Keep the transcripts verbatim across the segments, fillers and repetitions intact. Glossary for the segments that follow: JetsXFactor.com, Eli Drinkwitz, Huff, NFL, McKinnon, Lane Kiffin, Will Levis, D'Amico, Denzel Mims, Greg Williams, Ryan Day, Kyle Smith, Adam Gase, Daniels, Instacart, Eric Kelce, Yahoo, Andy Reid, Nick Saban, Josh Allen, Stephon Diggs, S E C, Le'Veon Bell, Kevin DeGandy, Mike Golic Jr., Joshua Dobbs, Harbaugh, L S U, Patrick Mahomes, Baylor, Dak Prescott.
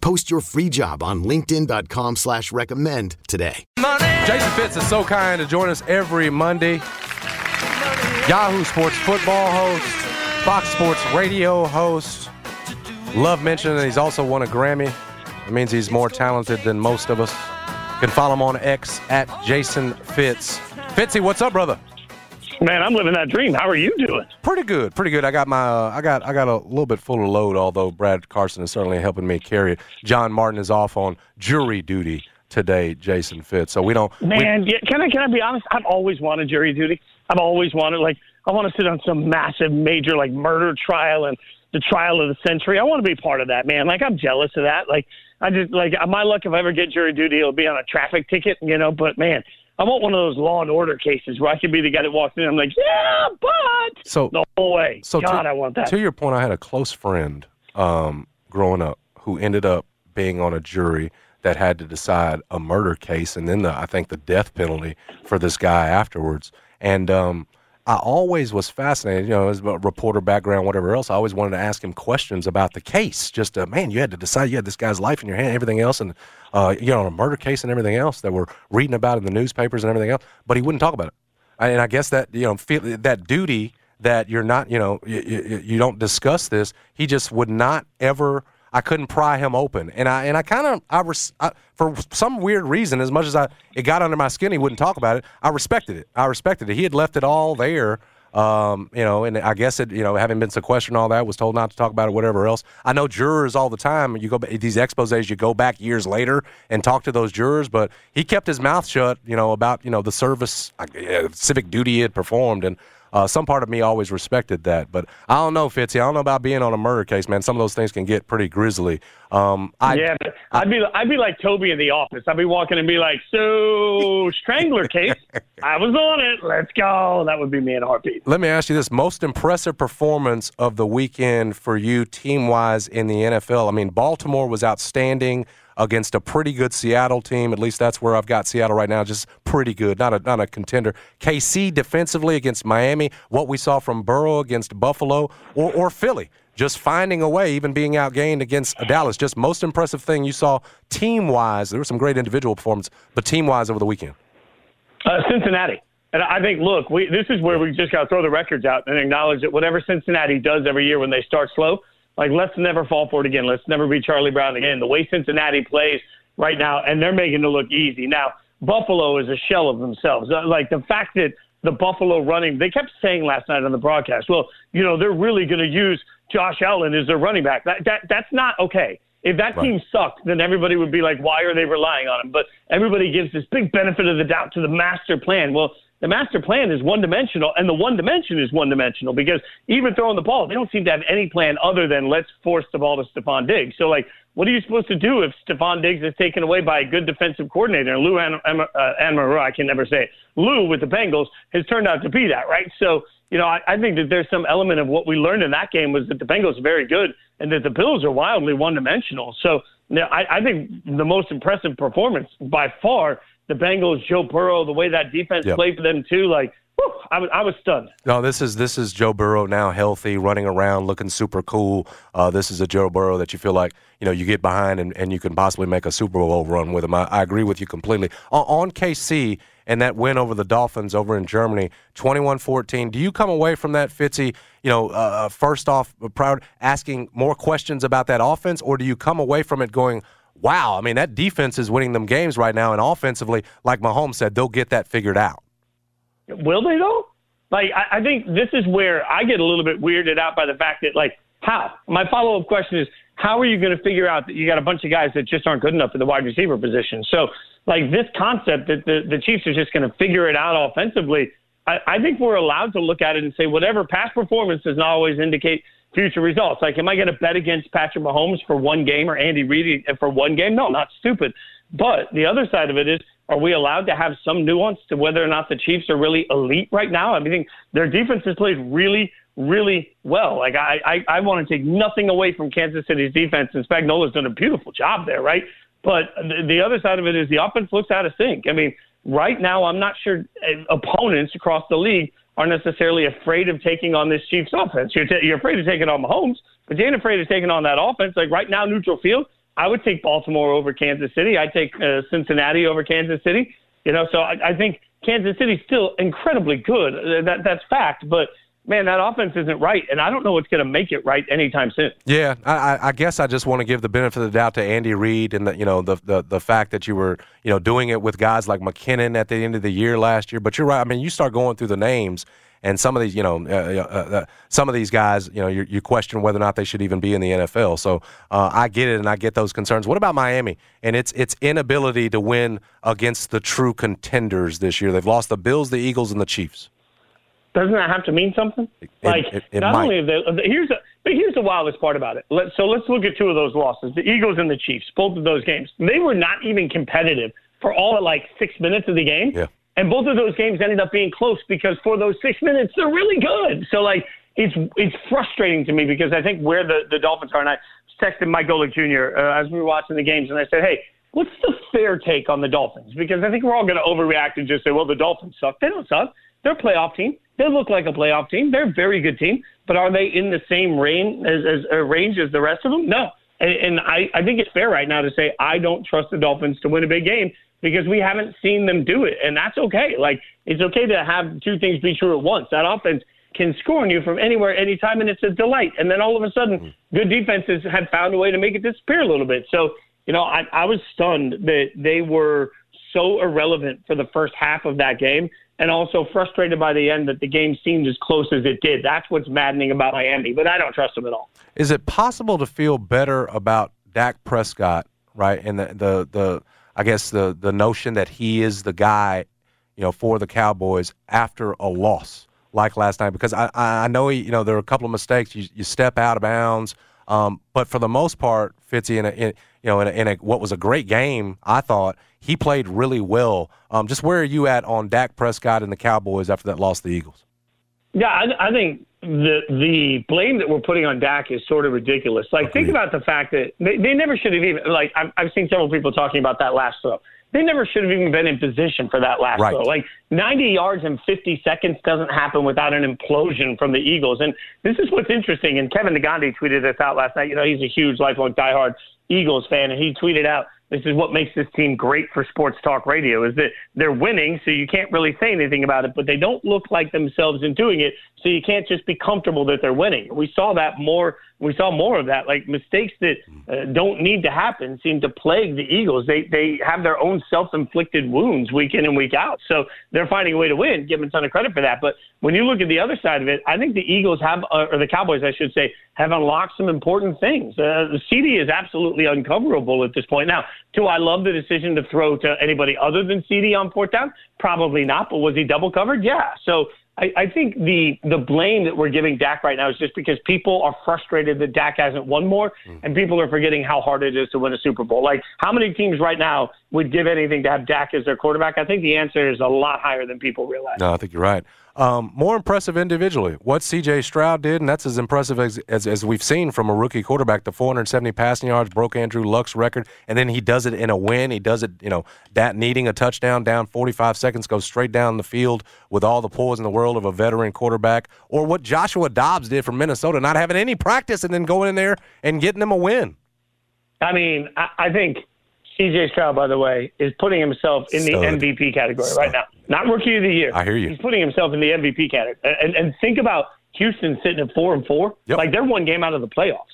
Post your free job on linkedin.com slash recommend today. Jason Fitz is so kind to join us every Monday. Yahoo Sports football host, Fox Sports radio host. Love mentioning that he's also won a Grammy. It means he's more talented than most of us. You can follow him on X at Jason Fitz. Fitzy, what's up, brother? Man, I'm living that dream. How are you doing? Pretty good, pretty good. I got my, uh, I got, I got a little bit full of load. Although Brad Carson is certainly helping me carry it. John Martin is off on jury duty today. Jason Fitz, so we don't. Man, we, yeah, can I, can I be honest? I've always wanted jury duty. I've always wanted, like, I want to sit on some massive, major, like, murder trial and the trial of the century. I want to be part of that, man. Like, I'm jealous of that. Like, I just, like, my luck if I ever get jury duty, it'll be on a traffic ticket, you know. But man, I want one of those Law and Order cases where I could be the guy that walks in and I'm like, yeah, but so, the whole way. So God, to, I want that. To your point, I had a close friend um, growing up who ended up being on a jury that had to decide a murder case and then the, I think the death penalty for this guy afterwards. And um, I always was fascinated, you know, as a reporter background, whatever else, I always wanted to ask him questions about the case. Just, uh, man, you had to decide, you had this guy's life in your hand, everything else, and Uh, you know, a murder case and everything else that we're reading about in the newspapers and everything else, but he wouldn't talk about it. And I guess that, you know, feel, that duty that you're not, you know, you, you, you don't discuss this, he just would not ever, I couldn't pry him open. And I, and I kind of, I, res, I for some weird reason, as much as I, it got under my skin, he wouldn't talk about it, I respected it. I respected it. He had left it all there. Um, you know, and I guess it, you know, having been sequestered and all that, was told not to talk about it, whatever else. I know jurors all the time, you go, these exposés, you go back years later and talk to those jurors, but he kept his mouth shut, you know, about, you know, the service, uh, civic duty he had performed. And, uh, some part of me always respected that, but I don't know, Fitzy, I don't know about being on a murder case, man. Some of those things can get pretty grisly. Um, I, yeah, I'd be, I'd be like Toby in The Office. I'd be walking and be like, so strangler case, I was on it. Let's go. That would be me in a heartbeat. Let me ask you this: most impressive performance of the weekend for you, team-wise, in the N F L? I mean, Baltimore was outstanding against a pretty good Seattle team. At least that's where I've got Seattle right now, just pretty good, not a not a contender. K C defensively against Miami, what we saw from Burrow against Buffalo, or, or Philly, just finding a way, even being outgained against Dallas. Just most impressive thing you saw team-wise. There were some great individual performances, but team-wise over the weekend. Uh, Cincinnati. And I think, look, we, this is where we just got to throw the records out and acknowledge that whatever Cincinnati does every year when they start slow, like, let's never fall for it again. Let's never be Charlie Brown again. The way Cincinnati plays right now, and they're making it look easy. Now, Buffalo is a shell of themselves. Like, the fact that the Buffalo running, they kept saying last night on the broadcast, well, you know, they're really going to use Josh Allen as their running back. That, that That's not okay. If that right. team sucked, then everybody would be like, why are they relying on him? But everybody gives this big benefit of the doubt to the master plan. Well, the master plan is one-dimensional, and the one dimension is one-dimensional because even throwing the ball, they don't seem to have any plan other than let's force the ball to Stephon Diggs. So, like, what are you supposed to do if Stephon Diggs is taken away by a good defensive coordinator? And Lou Am- Am- uh, Amaro, I can never say it, Lou with the Bengals has turned out to be that, right? So, you know, I, I think that there's some element of what we learned in that game was that the Bengals are very good and that the Bills are wildly one-dimensional. So, you know, I, I think the most impressive performance by far – the Bengals, Joe Burrow, the way that defense yep. played for them too, like, whew, I was I was stunned. No, this is this is Joe Burrow now healthy, running around, looking super cool. Uh, this is a Joe Burrow that you feel like, you know, you get behind and, and you can possibly make a Super Bowl run with him. I, I agree with you completely. On, on K C and that win over the Dolphins over in Germany, twenty-one fourteen, do you come away from that, Fitzy, you know, uh, first off, proud, asking more questions about that offense, or do you come away from it going, wow, I mean, that defense is winning them games right now, and offensively, like Mahomes said, they'll get that figured out. Will they, though? Like, I, I think this is where I get a little bit weirded out by the fact that, like, how? My follow-up question is, how are you going to figure out that you got a bunch of guys that just aren't good enough at the wide receiver position? So, like, this concept that the, the Chiefs are just going to figure it out offensively, I, I think we're allowed to look at it and say whatever past performance does not always indicate future results. Like, am I going to bet against Patrick Mahomes for one game or Andy Reid for one game? No, not stupid. But the other side of it is, are we allowed to have some nuance to whether or not the Chiefs are really elite right now? I mean, their defense has played really, really well. Like, I, I, I want to take nothing away from Kansas City's defense, and Spagnola's done a beautiful job there, right? But the, the other side of it is the offense looks out of sync. I mean, right now, I'm not sure opponents across the league are necessarily afraid of taking on this Chiefs offense. You're, t- you're afraid of taking on Mahomes, but you ain't afraid of taking on that offense. Like, right now, neutral field, I would take Baltimore over Kansas City. I'd take uh, Cincinnati over Kansas City. You know, so I, I think Kansas City's still incredibly good. That That's fact. But, man, that offense isn't right, and I don't know what's going to make it right anytime soon. Yeah, I, I guess I just want to give the benefit of the doubt to Andy Reid and the, you know, the, the the fact that you were, you know, doing it with guys like McKinnon at the end of the year last year. But you're right. I mean, you start going through the names, and some of these, you know, uh, uh, uh, some of these guys, you know, you, you question whether or not they should even be in the N F L. So uh, I get it, and I get those concerns. What about Miami and its its inability to win against the true contenders this year? They've lost the Bills, the Eagles, and the Chiefs. Doesn't that have to mean something? It, like, it, it not might. only the, here's the but here's the wildest part about it. Let, so let's look at two of those losses: the Eagles and the Chiefs. Both of those games, they were not even competitive for all of like six minutes of the game, yeah. and both of those games ended up being close because for those six minutes, they're really good. So like, it's it's frustrating to me because I think where the, the Dolphins are, and I texted Mike Golic Junior Uh, as we were watching the games, and I said, hey, what's the fair take on the Dolphins? Because I think we're all going to overreact and just say, well, the Dolphins suck. They don't suck. They're a playoff team. They look like a playoff team. They're a very good team, but are they in the same range as, as, uh, range as the rest of them? No. And, and I, I think it's fair right now to say I don't trust the Dolphins to win a big game because we haven't seen them do it, and that's okay. Like, it's okay to have two things be true at once. That offense can score on you from anywhere, anytime, and it's a delight. And then all of a sudden, mm-hmm. good defenses have found a way to make it disappear a little bit. So, you know, I, I was stunned that they were so irrelevant for the first half of that game, and also frustrated by the end that the game seemed as close as it did. That's what's maddening about Miami, but I don't trust them at all. Is it possible to feel better about Dak Prescott, right, and the, the, the I guess the, the notion that he is the guy, you know, for the Cowboys after a loss like last night? Because I, I know, he, you know, there are a couple of mistakes. You, you step out of bounds. Um, but for the most part, Fitzy, in, a, in you know, in, a, in a, what was a great game, I thought he played really well. Um, just where are you at on Dak Prescott and the Cowboys after that loss to the Eagles? Yeah, I, I think the the blame that we're putting on Dak is sort of ridiculous. Like, okay. think about the fact that they, they never should have even like I've, I've seen several people talking about that last throw. They never should have even been in position for that last right. throw. Like, ninety yards in fifty seconds doesn't happen without an implosion from the Eagles. And this is what's interesting. And Kevin DeGandy tweeted this out last night. You know, he's a huge, lifelong, diehard Eagles fan. And he tweeted out, this is what makes this team great for sports talk radio, is that they're winning, so you can't really say anything about it, but they don't look like themselves in doing it, so you can't just be comfortable that they're winning. We saw that more. We saw more of that. Like, mistakes that uh, don't need to happen seem to plague the Eagles. They they have their own self-inflicted wounds week in and week out, so they're finding a way to win. Give them a ton of credit for that. But when you look at the other side of it, I think the Eagles have, or the Cowboys, I should say, have unlocked some important things. Uh, the C D is absolutely uncoverable at this point now. Do I love the decision to throw to anybody other than C D on fourth down? Probably not, but was he double covered? Yeah. So I, I think the the blame that we're giving Dak right now is just because people are frustrated that Dak hasn't won more, mm. and people are forgetting how hard it is to win a Super Bowl. Like, how many teams right now would give anything to have Dak as their quarterback? I think the answer is a lot higher than people realize. No, I think you're right. Um, more impressive individually, what C J. Stroud did, and that's as impressive as, as as we've seen from a rookie quarterback. The four hundred seventy passing yards broke Andrew Luck's record, and then he does it in a win. He does it, you know, that needing a touchdown, down forty-five seconds, goes straight down the field with all the poise in the world of a veteran quarterback. Or what Joshua Dobbs did from Minnesota, not having any practice and then going in there and getting them a win. I mean, I, I think C J. Stroud, by the way, is putting himself in the Stud. M V P category Stud. right now. Not Rookie of the Year. I hear you. He's putting himself in the M V P category. And, and think about Houston sitting at four and four. Yep. Like, they're one game out of the playoffs.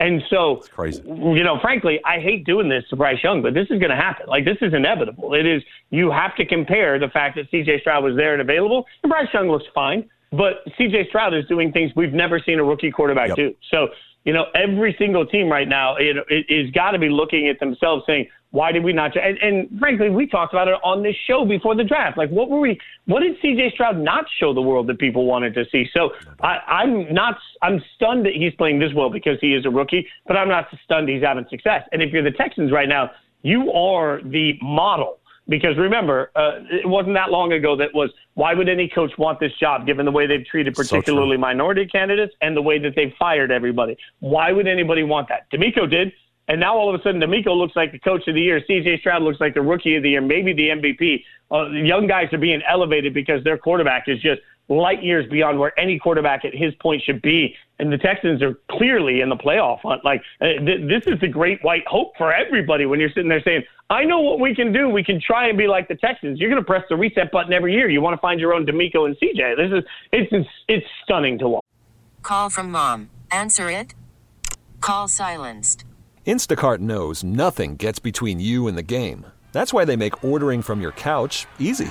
And so, it's crazy. You know, frankly, I hate doing this to Bryce Young, but this is going to happen. Like, this is inevitable. It is, you have to compare the fact that C J. Stroud was there and available, and Bryce Young looks fine, but C J. Stroud is doing things we've never seen a rookie quarterback yep. do. So, you know, every single team right now it, it, it's got to be looking at themselves saying, why did we not? And, and frankly, we talked about it on this show before the draft. Like, what were we? What did C J. Stroud not show the world that people wanted to see? So I, I'm not I'm stunned that he's playing this well because he is a rookie, but I'm not stunned he's having success. And if you're the Texans right now, you are the model. Because remember, uh, it wasn't that long ago that was, why would any coach want this job given the way they've treated particularly so minority candidates and the way that they've fired everybody? Why would anybody want that? D'Amico did, and now all of a sudden D'Amico looks like the coach of the year. C J. Stroud looks like the rookie of the year, maybe the M V P. Uh, the young guys are being elevated because their quarterback is just light years beyond where any quarterback at his point should be. And the Texans are clearly in the playoff hunt. Like, th- this is the great white hope for everybody when you're sitting there saying, I know what we can do. We can try and be like the Texans. You're going to press the reset button every year. You want to find your own D'Amico and C J. This is it's it's stunning to watch. Call from mom. Answer it. Call silenced. Instacart knows nothing gets between you and the game. That's why they make ordering from your couch easy.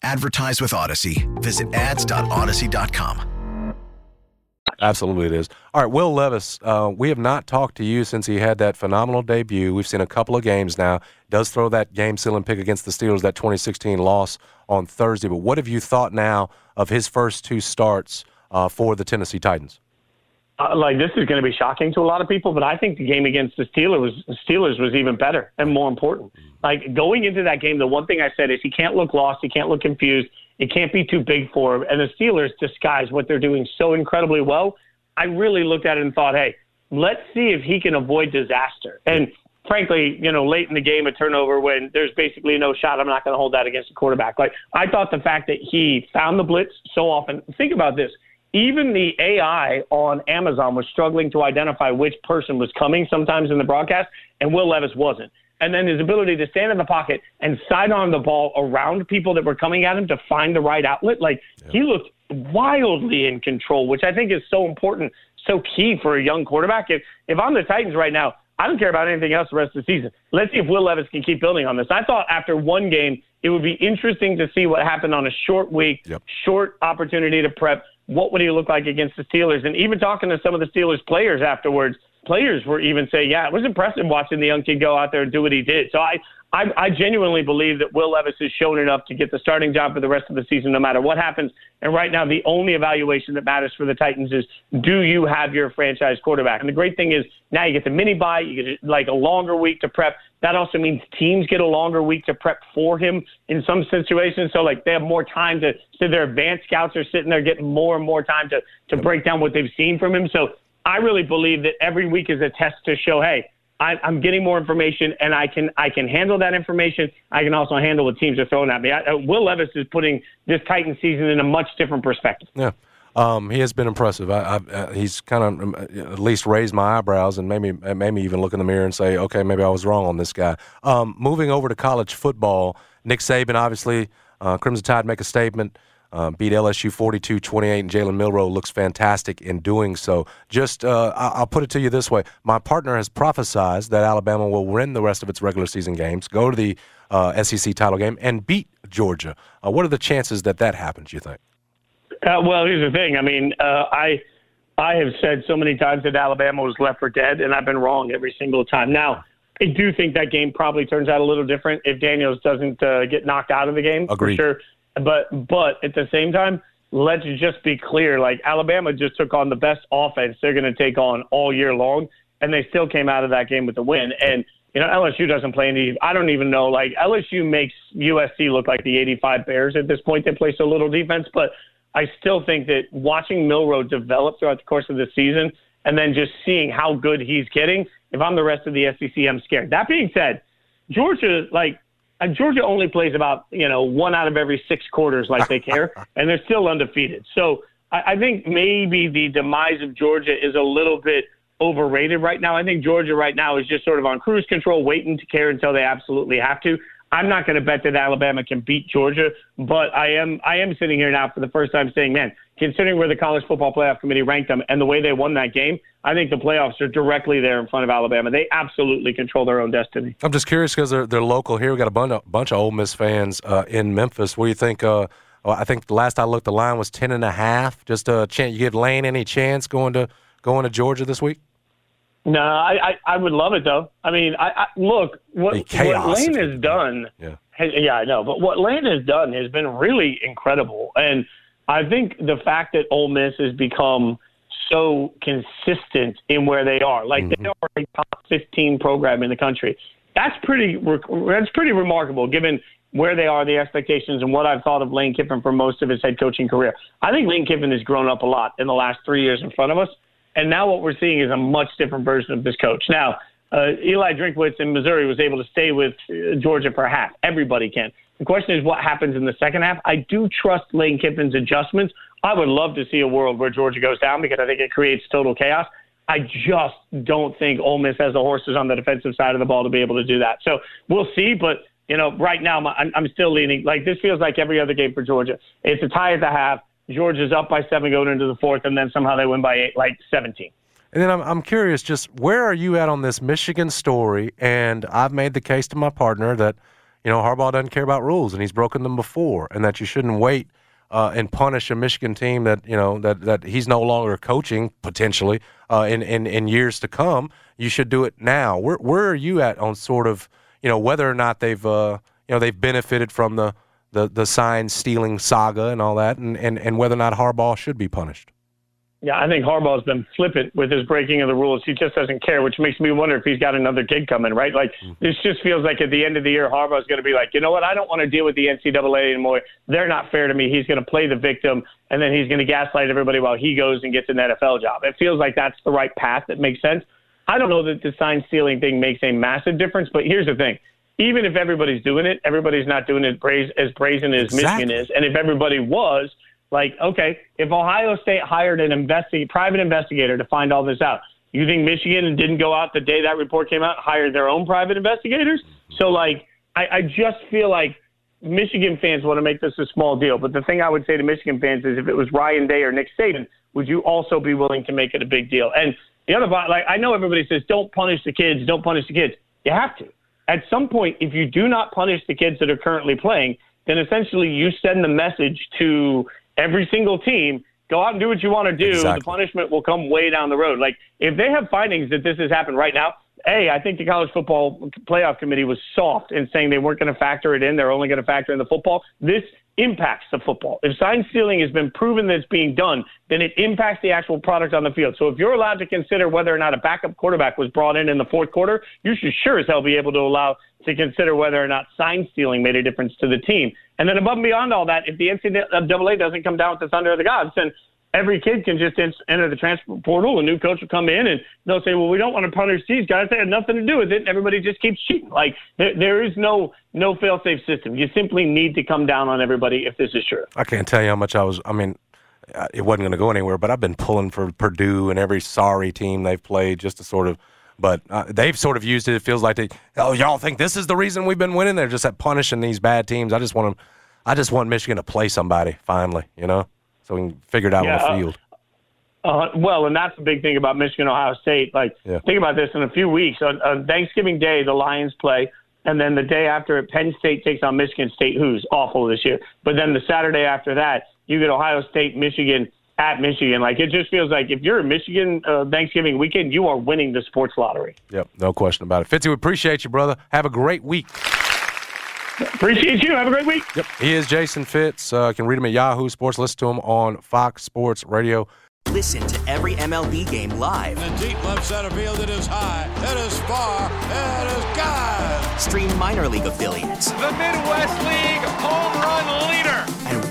Advertise with Odyssey. Visit ads dot odyssey dot com. Absolutely it is. All right, Will Levis, uh, we have not talked to you since he had that phenomenal debut. We've seen a couple of games now. Does throw that game-sealing pick against the Steelers, that twenty sixteen loss on Thursday. But what have you thought now of his first two starts Uh, for the Tennessee Titans? Uh, like, this is going to be shocking to a lot of people, but I think the game against the Steelers was, the Steelers was even better and more important. Like, going into that game, the one thing I said is he can't look lost, he can't look confused, it can't be too big for him, and the Steelers disguise what they're doing so incredibly well. I really looked at it and thought, hey, let's see if he can avoid disaster. And frankly, you know, late in the game, a turnover when there's basically no shot, I'm not going to hold that against the quarterback. Like, I thought the fact that he found the blitz so often, think about this, even the A I on Amazon was struggling to identify which person was coming sometimes in the broadcast, and Will Levis wasn't. And then his ability to stand in the pocket and sidearm the ball around people that were coming at him to find the right outlet, like yeah. he looked wildly in control, which I think is so important, so key for a young quarterback. If, if I'm the Titans right now, I don't care about anything else the rest of the season. Let's see if Will Levis can keep building on this. I thought after one game, it would be interesting to see what happened on a short week, yep. short opportunity to prep. What would he look like against the Steelers? And even talking to some of the Steelers players afterwards, players were even saying, yeah, it was impressive watching the young kid go out there and do what he did. So I, I, I genuinely believe that Will Levis has shown enough to get the starting job for the rest of the season, no matter what happens. And right now, the only evaluation that matters for the Titans is, do you have your franchise quarterback? And the great thing is now you get the mini bye, you get like a longer week to prep. That also means teams get a longer week to prep for him in some situations. So, like, they have more time to – so their advanced scouts are sitting there getting more and more time to, to break down what they've seen from him. So I really believe that every week is a test to show, hey, I, I'm getting more information, and I can I can handle that information. I can also handle what teams are throwing at me. I, Will Levis is putting this Titans season in a much different perspective. Yeah. Um, he has been impressive. I, I, uh, he's kind of uh, at least raised my eyebrows and made me, made me even look in the mirror and say, okay, maybe I was wrong on this guy. Um, moving over to college football, Nick Saban, obviously, uh, Crimson Tide make a statement Uh, beat L S U forty-two twenty-eight, and Jalen Milroe looks fantastic in doing so. Just, uh, I'll put it to you this way. My partner has prophesied that Alabama will win the rest of its regular season games, go to the uh, S E C title game, and beat Georgia. Uh, what are the chances that that happens, you think? Uh, well, here's the thing. I mean, uh, I I have said so many times that Alabama was left for dead, and I've been wrong every single time. Now, I do think that game probably turns out a little different if Daniels doesn't uh, get knocked out of the game. Agreed. For sure. But but at the same time, let's just be clear. Like, Alabama just took on the best offense they're going to take on all year long, and they still came out of that game with a win. And, you know, L S U doesn't play any – I don't even know. Like, L S U makes U S C look like the eighty-five Bears at this point. They play so little defense. But I still think that watching Milroe develop throughout the course of the season and then just seeing how good he's getting, if I'm the rest of the S E C, I'm scared. That being said, Georgia, like – and Georgia only plays about, you know, one out of every six quarters like they care, and they're still undefeated. So I, I think maybe the demise of Georgia is a little bit overrated right now. I think Georgia right now is just sort of on cruise control, waiting to care until they absolutely have to. I'm not going to bet that Alabama can beat Georgia, but I am I am sitting here now for the first time saying, man, considering where the College Football Playoff Committee ranked them and the way they won that game, I think the playoffs are directly there in front of Alabama. They absolutely control their own destiny. I'm just curious because they're, they're local here. We've got a bunch of, bunch of Ole Miss fans uh, in Memphis. What do you think? Uh, well, I think the last I looked, the line was ten and a half. Just a chance. You give Lane any chance going to going to Georgia this week? No, I, I, I would love it, though. I mean, I, I look, what, what Lane has done, yeah. Has, yeah, I know, but what Lane has done has been really incredible. And I think the fact that Ole Miss has become so consistent in where they are, like mm-hmm. they are a top fifteen program in the country, that's pretty that's pretty remarkable given where they are, the expectations, and what I've thought of Lane Kiffin for most of his head coaching career. I think Lane Kiffin has grown up a lot in the last three years in front of us. And now what we're seeing is a much different version of this coach. Now, uh, Eli Drinkwitz in Missouri was able to stay with uh, Georgia for half. Everybody can. The question is what happens in the second half. I do trust Lane Kiffin's adjustments. I would love to see a world where Georgia goes down because I think it creates total chaos. I just don't think Ole Miss has the horses on the defensive side of the ball to be able to do that. So we'll see, but, you know, right now I'm, I'm still leaning. Like, this feels like every other game for Georgia. It's a tie at the half. Georgia's up by seven going into the fourth, and then somehow they win by eight, like seventeen. And then I'm I'm curious, just where are you at on this Michigan story? And I've made the case to my partner that, you know, Harbaugh doesn't care about rules, and he's broken them before, and that you shouldn't wait uh, and punish a Michigan team that, you know, that, that he's no longer coaching, potentially, uh, in, in, in years to come. You should do it now. Where where are you at on sort of, you know, whether or not they've, uh, you know, they've benefited from the – the the sign stealing saga and all that, and, and, and whether or not Harbaugh should be punished? Yeah, I think Harbaugh's been flippant with his breaking of the rules. He just doesn't care, which makes me wonder if he's got another gig coming, right? Like, mm-hmm. this just feels like at the end of the year, Harbaugh's going to be like, you know what, I don't want to deal with the N C double A anymore. They're not fair to me. He's going to play the victim, and then he's going to gaslight everybody while he goes and gets an N F L job. It feels like that's the right path that makes sense. I don't know that the sign stealing thing makes a massive difference, but here's the thing. Even if everybody's doing it, everybody's not doing it as brazen as exactly. Michigan is. And if everybody was, like, okay, if Ohio State hired an investi- private investigator to find all this out, you think Michigan didn't go out the day that report came out and hired their own private investigators? So, like, I, I just feel like Michigan fans want to make this a small deal. But the thing I would say to Michigan fans is if it was Ryan Day or Nick Saban, would you also be willing to make it a big deal? And the other, like, I know everybody says, don't punish the kids, don't punish the kids. You have to. At some point, if you do not punish the kids that are currently playing, then essentially you send the message to every single team, go out and do what you want to do. Exactly. The punishment will come way down the road. Like, if they have findings that this has happened right now, hey, I think the College Football Playoff Committee was soft in saying they weren't going to factor it in. They're only going to factor in the football. This impacts the football. If sign stealing has been proven that it's being done, then it impacts the actual product on the field. So if you're allowed to consider whether or not a backup quarterback was brought in in the fourth quarter, you should sure as hell be able to allow to consider whether or not sign stealing made a difference to the team. And then above and beyond all that, if the N C double A doesn't come down with the thunder of the gods, then every kid can just enter the transfer portal. A new coach will come in, and they'll say, well, we don't want to punish these guys. They had nothing to do with it. Everybody just keeps cheating. Like, there, there is no no fail-safe system. You simply need to come down on everybody if this is true. I can't tell you how much I was – I mean, it wasn't going to go anywhere, but I've been pulling for Purdue and every sorry team they've played just to sort of – but uh, they've sort of used it. It feels like they – oh, y'all think this is the reason we've been winning? They're just at punishing these bad teams. I just want them – I just want Michigan to play somebody finally, you know, so we can figure it out yeah, on the field. Uh, uh, well, and that's the big thing about Michigan, Ohio State. Like, yeah. think about this in a few weeks. On, on Thanksgiving Day, the Lions play, and then the day after it, Penn State takes on Michigan State, who's awful this year. But then the Saturday after that, you get Ohio State, Michigan, at Michigan. Like, it just feels like if you're in Michigan uh, Thanksgiving weekend, you are winning the sports lottery. Yep, no question about it. Fitzy, we appreciate you, brother. Have a great week. Appreciate you. Have a great week. Yep. He is Jason Fitz. Uh, you can read him at Yahoo Sports. Listen to him on Fox Sports Radio. Listen to every M L B game live. In the deep left center field, it is high, it is far, it is gone. Stream minor league affiliates. The Midwest League home run leader. And